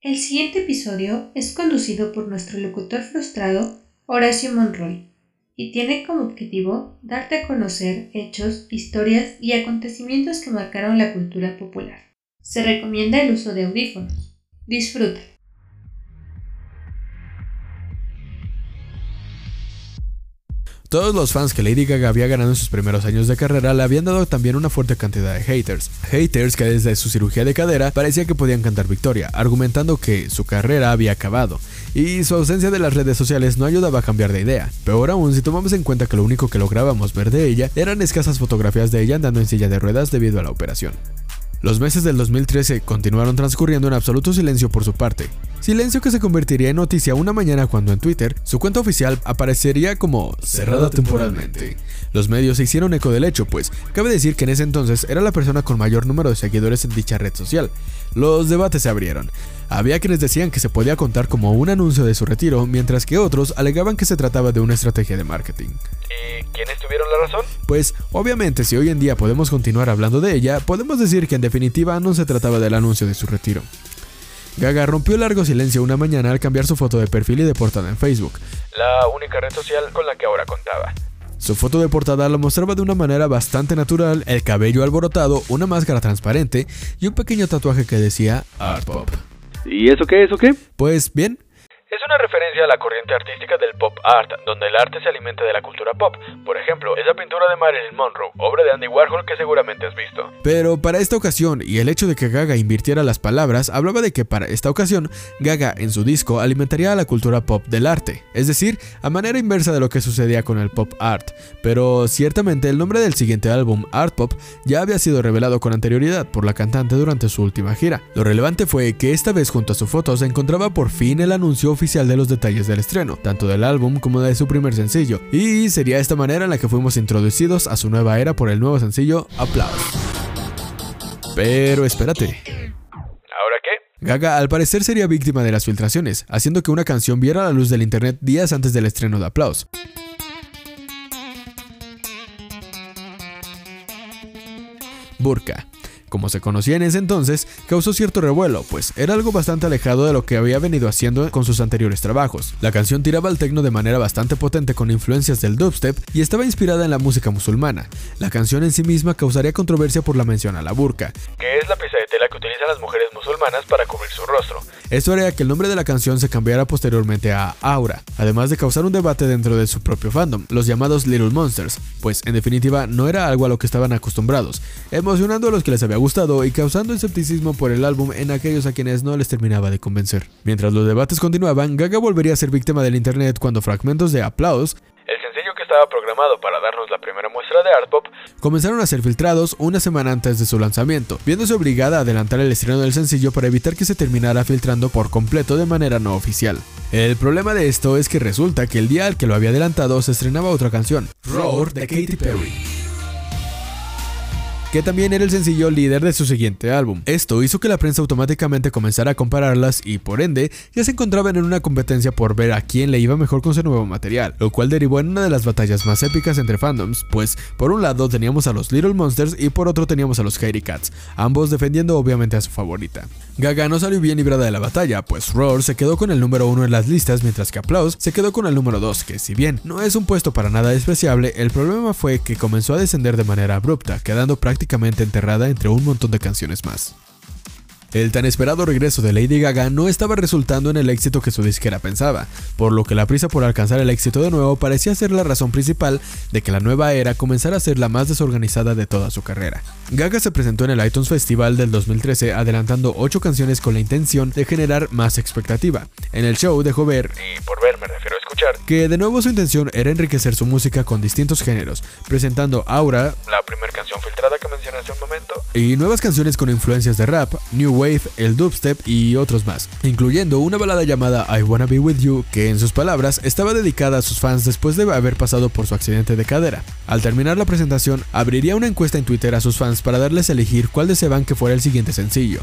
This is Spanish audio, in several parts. El siguiente episodio es conducido por nuestro locutor frustrado, Horacio Monroy, y tiene como objetivo darte a conocer hechos, historias y acontecimientos que marcaron la cultura popular. Se recomienda el uso de audífonos. Disfruta. Todos los fans que Lady Gaga había ganado en sus primeros años de carrera le habían dado también una fuerte cantidad de haters. Haters que desde su cirugía de cadera parecía que podían cantar victoria, argumentando que su carrera había acabado, y su ausencia de las redes sociales no ayudaba a cambiar de idea. Peor aún si tomamos en cuenta que lo único que lográbamos ver de ella eran escasas fotografías de ella andando en silla de ruedas debido a la operación. Los meses del 2013 continuaron transcurriendo en absoluto silencio por su parte, silencio que se convertiría en noticia una mañana cuando en Twitter su cuenta oficial aparecería como cerrada temporalmente. Los medios se hicieron eco del hecho, pues cabe decir que en ese entonces era la persona con mayor número de seguidores en dicha red social. Los debates se abrieron. Había quienes decían que se podía contar como un anuncio de su retiro, mientras que otros alegaban que se trataba de una estrategia de marketing. ¿Y quiénes tuvieron la razón? Pues obviamente, si hoy en día podemos continuar hablando de ella, podemos decir que en definitiva no se trataba del anuncio de su retiro. Gaga rompió largo silencio una mañana al cambiar su foto de perfil y de portada en Facebook, la única red social con la que ahora contaba. Su foto de portada lo mostraba de una manera bastante natural, el cabello alborotado, una máscara transparente y un pequeño tatuaje que decía ARTPOP. ¿Y eso qué? Pues bien, es una referencia a la corriente artística del pop art, donde el arte se alimenta de la cultura pop. Por ejemplo, esa pintura de Marilyn Monroe, obra de Andy Warhol que seguramente has visto. Pero para esta ocasión, y el hecho de que Gaga invirtiera las palabras, hablaba de que para esta ocasión, Gaga en su disco alimentaría a la cultura pop del arte, es decir, a manera inversa de lo que sucedía con el pop art. Pero ciertamente el nombre del siguiente álbum, Art Pop, ya había sido revelado con anterioridad por la cantante durante su última gira. Lo relevante fue que esta vez junto a su foto se encontraba por fin el anuncio oficial de los detalles del estreno, tanto del álbum como de su primer sencillo, y sería esta manera en la que fuimos introducidos a su nueva era por el nuevo sencillo Applause. Pero espérate. ¿Ahora qué? Gaga al parecer sería víctima de las filtraciones, haciendo que una canción viera la luz del internet días antes del estreno de Applause. Burqa, como se conocía en ese entonces, causó cierto revuelo, pues era algo bastante alejado de lo que había venido haciendo con sus anteriores trabajos. La canción tiraba al techno de manera bastante potente con influencias del dubstep y estaba inspirada en la música musulmana. La canción en sí misma causaría controversia por la mención a la burka, que es la pieza de tela que utilizan las mujeres musulmanas para cubrir su rostro. Esto haría que el nombre de la canción se cambiara posteriormente a Aura, además de causar un debate dentro de su propio fandom, los llamados Little Monsters, pues en definitiva no era algo a lo que estaban acostumbrados, emocionando a los que les había gustado y causando escepticismo por el álbum en aquellos a quienes no les terminaba de convencer. Mientras los debates continuaban, Gaga volvería a ser víctima del internet cuando fragmentos de Applause, el sencillo que estaba programado para darnos la primera muestra de Art Pop, comenzaron a ser filtrados una semana antes de su lanzamiento, viéndose obligada a adelantar el estreno del sencillo para evitar que se terminara filtrando por completo de manera no oficial. El problema de esto es que resulta que el día al que lo había adelantado se estrenaba otra canción, Roar de Katy Perry, que también era el sencillo líder de su siguiente álbum. Esto hizo que la prensa automáticamente comenzara a compararlas y, por ende, ya se encontraban en una competencia por ver a quién le iba mejor con su nuevo material, lo cual derivó en una de las batallas más épicas entre fandoms, pues por un lado teníamos a los Little Monsters y por otro teníamos a los Hairy Cats, ambos defendiendo obviamente a su favorita. Gaga no salió bien librada de la batalla, pues Roar se quedó con el número 1 en las listas, mientras que Applause se quedó con el número 2, que si bien no es un puesto para nada despreciable, el problema fue que comenzó a descender de manera abrupta, quedando prácticamente enterrada entre un montón de canciones más. El tan esperado regreso de Lady Gaga no estaba resultando en el éxito que su disquera pensaba, por lo que la prisa por alcanzar el éxito de nuevo parecía ser la razón principal de que la nueva era comenzara a ser la más desorganizada de toda su carrera. Gaga se presentó en el iTunes Festival del 2013 adelantando 8 canciones con la intención de generar más expectativa. En el show dejó ver, y por ver me refiero a escuchar, que de nuevo su intención era enriquecer su música con distintos géneros, presentando Aura, la primera canción filtrada que mencioné hace un momento, y nuevas canciones con influencias de rap, new wave, el dubstep y otros más, incluyendo una balada llamada I Wanna Be With You, que en sus palabras estaba dedicada a sus fans después de haber pasado por su accidente de cadera. Al terminar la presentación, abriría una encuesta en Twitter a sus fans para darles a elegir cuál deseaban que fuera el siguiente sencillo.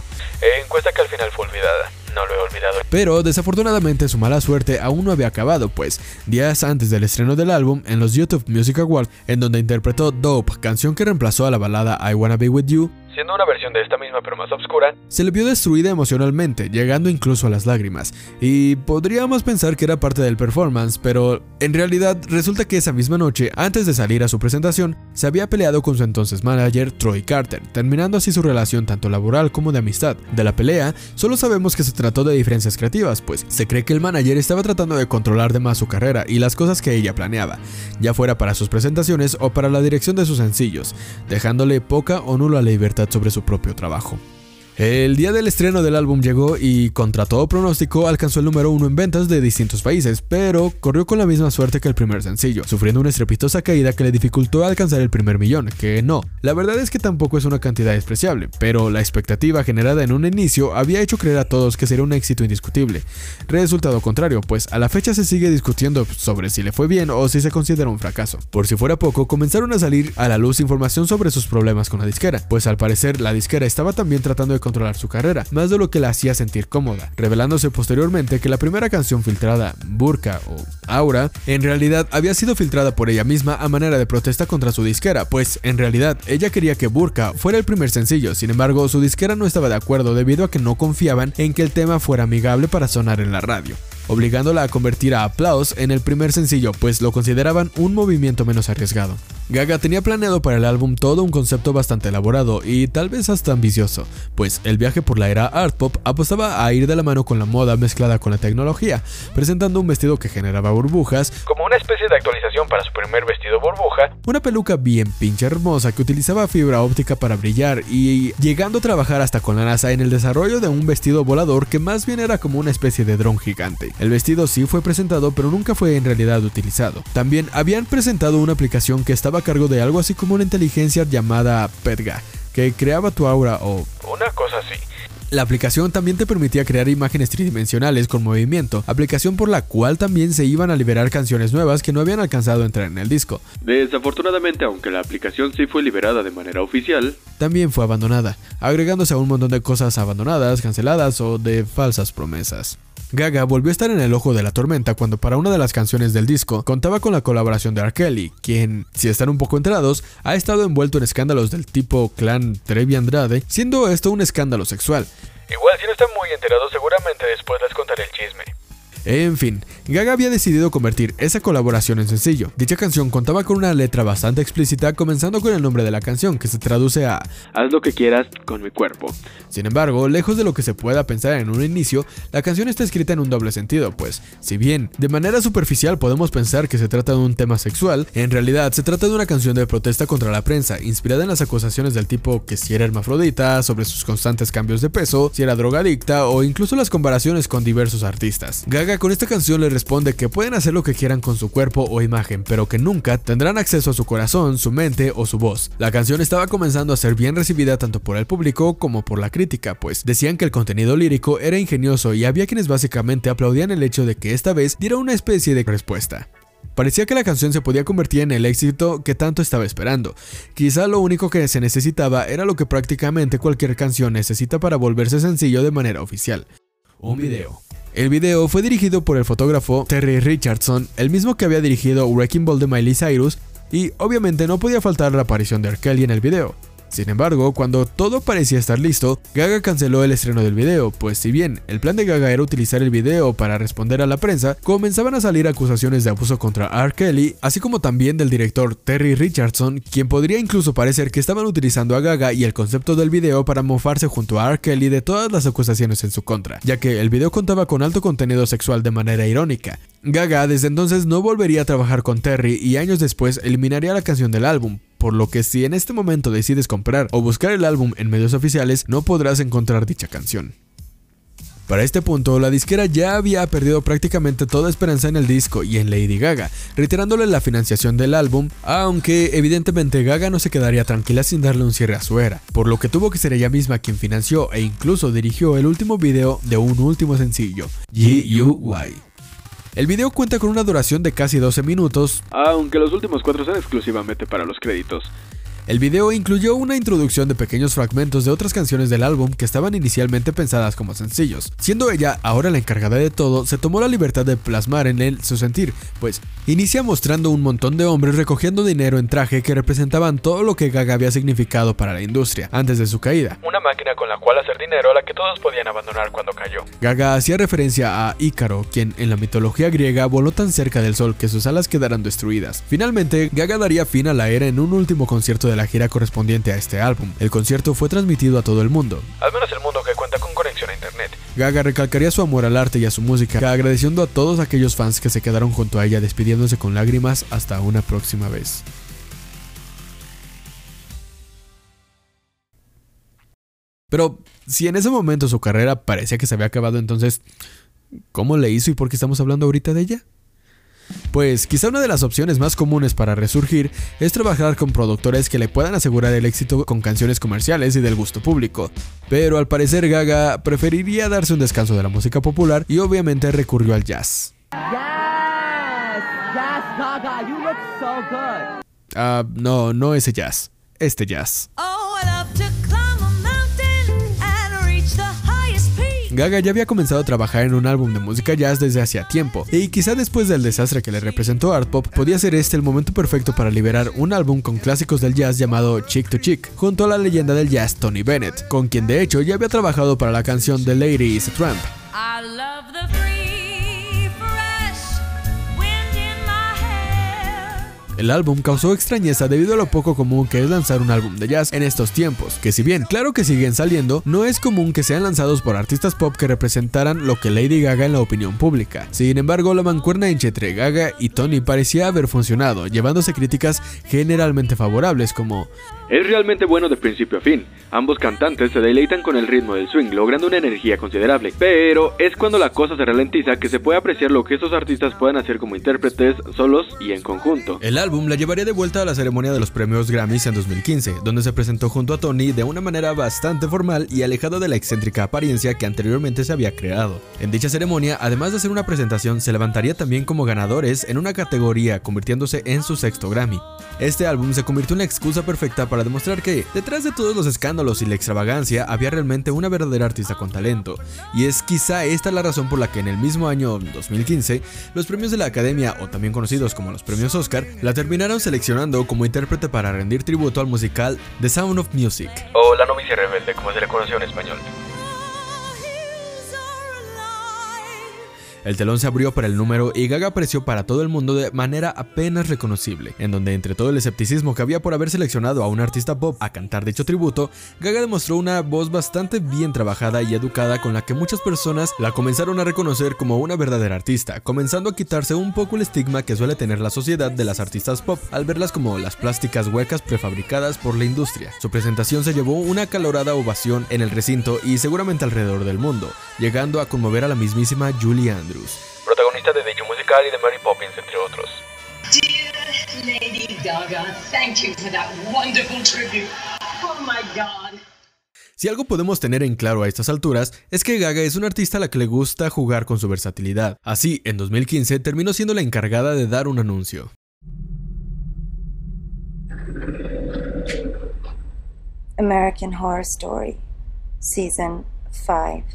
Encuesta que al final fue olvidada, no lo he olvidado. olvidado. Pero desafortunadamente su mala suerte aún no había acabado, pues días antes del estreno del álbum, en los YouTube Music Awards, en donde interpretó Dope, canción que reemplazó a la balada I Wanna Be With You, siendo una versión de esta misma pero más oscura, se le vio destruida emocionalmente, llegando incluso a las lágrimas, y podríamos pensar que era parte del performance, pero en realidad resulta que esa misma noche, antes de salir a su presentación, se había peleado con su entonces manager Troy Carter, terminando así su relación tanto laboral como de amistad. De la pelea, solo sabemos que se trató de diferencias creativas, pues se cree que el manager estaba tratando de controlar de más su carrera y las cosas que ella planeaba, ya fuera para sus presentaciones o para la dirección de sus sencillos, dejándole poca o nula libertad sobre su propio trabajo. El día del estreno del álbum llegó y, contra todo pronóstico, alcanzó el número 1 en ventas de distintos países, pero corrió con la misma suerte que el primer sencillo, sufriendo una estrepitosa caída que le dificultó alcanzar el primer millón, que no, la verdad es que tampoco es una cantidad despreciable, pero la expectativa generada en un inicio había hecho creer a todos que sería un éxito indiscutible. Resultado contrario, pues a la fecha se sigue discutiendo sobre si le fue bien o si se considera un fracaso. Por si fuera poco, comenzaron a salir a la luz información sobre sus problemas con la disquera, pues al parecer la disquera estaba también tratando de controlar su carrera, más de lo que la hacía sentir cómoda, revelándose posteriormente que la primera canción filtrada, Burqa o Aura, en realidad había sido filtrada por ella misma a manera de protesta contra su disquera, pues en realidad ella quería que Burqa fuera el primer sencillo. Sin embargo, su disquera no estaba de acuerdo debido a que no confiaban en que el tema fuera amigable para sonar en la radio, obligándola a convertir a Applause en el primer sencillo, pues lo consideraban un movimiento menos arriesgado. Gaga tenía planeado para el álbum todo un concepto bastante elaborado y tal vez hasta ambicioso, pues el viaje por la era ARTPOP apostaba a ir de la mano con la moda mezclada con la tecnología, presentando un vestido que generaba burbujas, como una especie de actualización para su primer vestido burbuja, una peluca bien pinche hermosa que utilizaba fibra óptica para brillar, y llegando a trabajar hasta con la NASA en el desarrollo de un vestido volador que más bien era como una especie de dron gigante. El vestido sí fue presentado, pero nunca fue en realidad utilizado. También habían presentado una aplicación que estaba a cargo de algo así como una inteligencia llamada Burqa, que creaba tu aura o una cosa así. La aplicación también te permitía crear imágenes tridimensionales con movimiento, aplicación por la cual también se iban a liberar canciones nuevas que no habían alcanzado a entrar en el disco. Desafortunadamente, aunque la aplicación sí fue liberada de manera oficial, también fue abandonada, agregándose a un montón de cosas abandonadas, canceladas o de falsas promesas. Gaga volvió a estar en el ojo de la tormenta cuando para una de las canciones del disco contaba con la colaboración de R. Kelly, quien, si están un poco enterados, ha estado envuelto en escándalos del tipo Clan Trevi Andrade, siendo esto un escándalo sexual. Igual si no están muy enterados, seguramente después les contaré el chisme. En fin, Gaga había decidido convertir esa colaboración en sencillo. Dicha canción contaba con una letra bastante explícita, comenzando con el nombre de la canción, que se traduce a "Haz lo que quieras con mi cuerpo". Sin embargo, lejos de lo que se pueda pensar en un inicio, la canción está escrita en un doble sentido, pues, si bien de manera superficial podemos pensar que se trata de un tema sexual, en realidad se trata de una canción de protesta contra la prensa, inspirada en las acusaciones del tipo que si era hermafrodita, sobre sus constantes cambios de peso, si era drogadicta o incluso las comparaciones con diversos artistas. Gaga con esta canción le responde que pueden hacer lo que quieran con su cuerpo o imagen, pero que nunca tendrán acceso a su corazón, su mente o su voz. La canción estaba comenzando a ser bien recibida tanto por el público como por la crítica, pues decían que el contenido lírico era ingenioso y había quienes básicamente aplaudían el hecho de que esta vez diera una especie de respuesta. Parecía que la canción se podía convertir en el éxito que tanto estaba esperando. Quizá lo único que se necesitaba era lo que prácticamente cualquier canción necesita para volverse sencillo de manera oficial: un video. El video fue dirigido por el fotógrafo Terry Richardson, el mismo que había dirigido Wrecking Ball de Miley Cyrus, y obviamente no podía faltar la aparición de R. Kelly en el video. Sin embargo, cuando todo parecía estar listo, Gaga canceló el estreno del video, pues si bien el plan de Gaga era utilizar el video para responder a la prensa, comenzaban a salir acusaciones de abuso contra R. Kelly, así como también del director Terry Richardson, quien podría incluso parecer que estaban utilizando a Gaga y el concepto del video para mofarse junto a R. Kelly de todas las acusaciones en su contra, ya que el video contaba con alto contenido sexual de manera irónica. Gaga desde entonces no volvería a trabajar con Terry y años después eliminaría la canción del álbum, por lo que si en este momento decides comprar o buscar el álbum en medios oficiales, no podrás encontrar dicha canción. Para este punto, la disquera ya había perdido prácticamente toda esperanza en el disco y en Lady Gaga, retirándole la financiación del álbum, aunque evidentemente Gaga no se quedaría tranquila sin darle un cierre a su era, por lo que tuvo que ser ella misma quien financió e incluso dirigió el último video de un último sencillo, GUY. El video cuenta con una duración de casi 12 minutos, aunque los últimos 4 son exclusivamente para los créditos. El video incluyó una introducción de pequeños fragmentos de otras canciones del álbum que estaban inicialmente pensadas como sencillos. Siendo ella ahora la encargada de todo, se tomó la libertad de plasmar en él su sentir, pues inicia mostrando un montón de hombres recogiendo dinero en traje que representaban todo lo que Gaga había significado para la industria antes de su caída. Una máquina con la cual hacer dinero a la que todos podían abandonar cuando cayó. Gaga hacía referencia a Ícaro, quien en la mitología griega voló tan cerca del sol que sus alas quedaron destruidas. Finalmente, Gaga daría fin a la era en un último concierto de la gira correspondiente a este álbum. El concierto fue transmitido a todo el mundo, al menos el mundo que cuenta con conexión a internet. Gaga recalcaría su amor al arte y a su música, agradeciendo a todos aquellos fans que se quedaron junto a ella, despidiéndose con lágrimas hasta una próxima vez. Pero si en ese momento su carrera parecía que se había acabado, entonces, ¿cómo le hizo y por qué estamos hablando ahorita de ella? Pues quizá una de las opciones más comunes para resurgir es trabajar con productores que le puedan asegurar el éxito con canciones comerciales y del gusto público, pero al parecer Gaga preferiría darse un descanso de la música popular y obviamente recurrió al jazz. No ese jazz, este jazz. Gaga ya había comenzado a trabajar en un álbum de música jazz desde hacía tiempo, y quizá después del desastre que le representó ARTPOP, podía ser este el momento perfecto para liberar un álbum con clásicos del jazz llamado Cheek to Cheek, junto a la leyenda del jazz Tony Bennett, con quien de hecho ya había trabajado para la canción The Lady Is a Tramp. El álbum causó extrañeza debido a lo poco común que es lanzar un álbum de jazz en estos tiempos, que si bien claro que siguen saliendo, no es común que sean lanzados por artistas pop que representaran lo que Lady Gaga en la opinión pública. Sin embargo, la mancuerna entre Gaga y Tony parecía haber funcionado, llevándose críticas generalmente favorables como: es realmente bueno de principio a fin. Ambos cantantes se deleitan con el ritmo del swing, logrando una energía considerable. Pero es cuando la cosa se ralentiza que se puede apreciar lo que estos artistas pueden hacer como intérpretes, solos y en conjunto. El álbum la llevaría de vuelta a la ceremonia de los premios Grammys en 2015, donde se presentó junto a Tony de una manera bastante formal y alejada de la excéntrica apariencia que anteriormente se había creado. En dicha ceremonia, además de hacer una presentación, se levantaría también como ganadores en una categoría, convirtiéndose en su sexto Grammy. Este álbum se convirtió en la excusa perfecta para demostrar que, detrás de todos los escándalos y la extravagancia, había realmente una verdadera artista con talento. Y es quizá esta la razón por la que en el mismo año 2015, los premios de la Academia, o también conocidos como los premios Oscar, la terminaron seleccionando como intérprete para rendir tributo al musical The Sound of Music, o La Novicia Rebelde, como se le conoció en español. El telón se abrió para el número y Gaga apareció para todo el mundo de manera apenas reconocible, en donde entre todo el escepticismo que había por haber seleccionado a un artista pop a cantar dicho tributo, Gaga demostró una voz bastante bien trabajada y educada con la que muchas personas la comenzaron a reconocer como una verdadera artista, comenzando a quitarse un poco el estigma que suele tener la sociedad de las artistas pop al verlas como las plásticas huecas prefabricadas por la industria. Su presentación se llevó una acalorada ovación en el recinto y seguramente alrededor del mundo, llegando a conmover a la mismísima Julie Andrews, protagonista de dicho musical y de Mary Poppins, entre otros. Dear Lady Gaga, thank you for that wonderful tribute. Oh my God. Si algo podemos tener en claro a estas alturas, es que Gaga es una artista a la que le gusta jugar con su versatilidad. Así, en 2015 terminó siendo la encargada de dar un anuncio. American Horror Story, Season 5.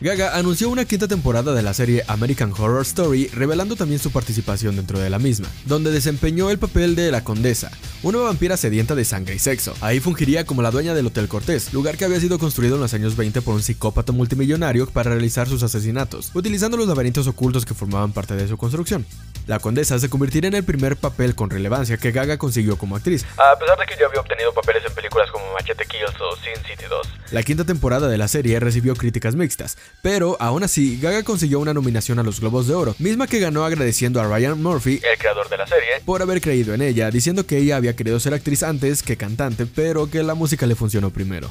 Gaga anunció una quinta temporada de la serie American Horror Story, revelando también su participación dentro de la misma, donde desempeñó el papel de la Condesa, una vampira sedienta de sangre y sexo. Ahí fungiría como la dueña del Hotel Cortés, lugar que había sido construido en los años 20 por un psicópata multimillonario para realizar sus asesinatos, utilizando los laberintos ocultos que formaban parte de su construcción. La Condesa se convertiría en el primer papel con relevancia que Gaga consiguió como actriz, a pesar de que ya había obtenido papeles en películas como Machete Kills o Sin City 2. La quinta temporada de la serie recibió críticas mixtas, pero aún así Gaga consiguió una nominación a los Globos de Oro, misma que ganó agradeciendo a Ryan Murphy, el creador de la serie, por haber creído en ella, diciendo que ella había querido ser actriz antes que cantante, pero que la música le funcionó primero.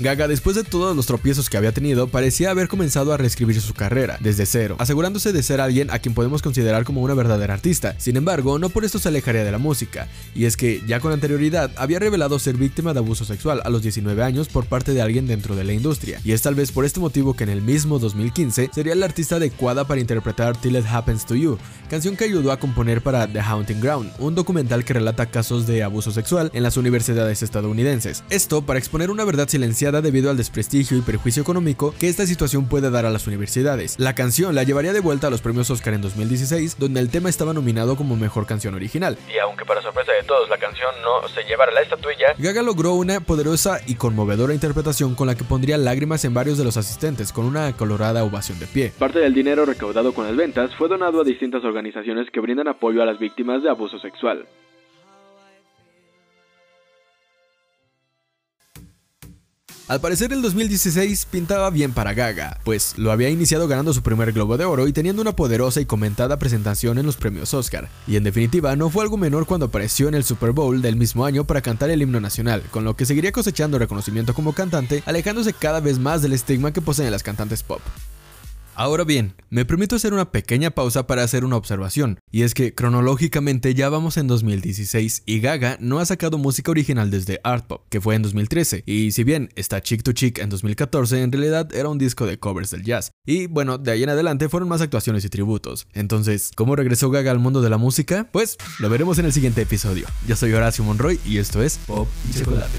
Gaga, después de todos los tropiezos que había tenido, parecía haber comenzado a reescribir su carrera desde cero, asegurándose de ser alguien a quien podemos considerar como una verdadera artista. Sin embargo, no por esto se alejaría de la música, y es que ya con anterioridad había revelado ser víctima de abuso sexual a los 19 años por parte de alguien dentro de la industria, y es tal vez por este motivo que en el mismo 2015 sería la artista adecuada para interpretar Till It Happens to You, canción que ayudó a componer para The Haunting Ground, un documental que relata casos de abuso sexual en las universidades estadounidenses. Esto para exponer una verdad silenciada debido al desprestigio y perjuicio económico que esta situación puede dar a las universidades. La canción la llevaría de vuelta a los premios Oscar en 2016, donde el tema estaba nominado como mejor canción original. Y aunque para sorpresa de todos la canción no se llevara la estatuilla, Gaga logró una poderosa y conmovedora interpretación con la que pondría lágrimas en varios de los asistentes con una colorada ovación de pie. Parte del dinero recaudado con las ventas fue donado a distintas organizaciones que brindan apoyo a las víctimas de abuso sexual. Al parecer el 2016 pintaba bien para Gaga, pues lo había iniciado ganando su primer Globo de Oro y teniendo una poderosa y comentada presentación en los premios Oscar, y en definitiva no fue algo menor cuando apareció en el Super Bowl del mismo año para cantar el himno nacional, con lo que seguiría cosechando reconocimiento como cantante, alejándose cada vez más del estigma que poseen las cantantes pop. Ahora bien, me permito hacer una pequeña pausa para hacer una observación, y es que cronológicamente ya vamos en 2016 y Gaga no ha sacado música original desde ARTPOP, que fue en 2013, y si bien está Cheek to Cheek en 2014, en realidad era un disco de covers del jazz, y bueno, de ahí en adelante fueron más actuaciones y tributos. Entonces, ¿cómo regresó Gaga al mundo de la música? Pues, lo veremos en el siguiente episodio. Yo soy Horacio Monroy y esto es Pop y Chocolate.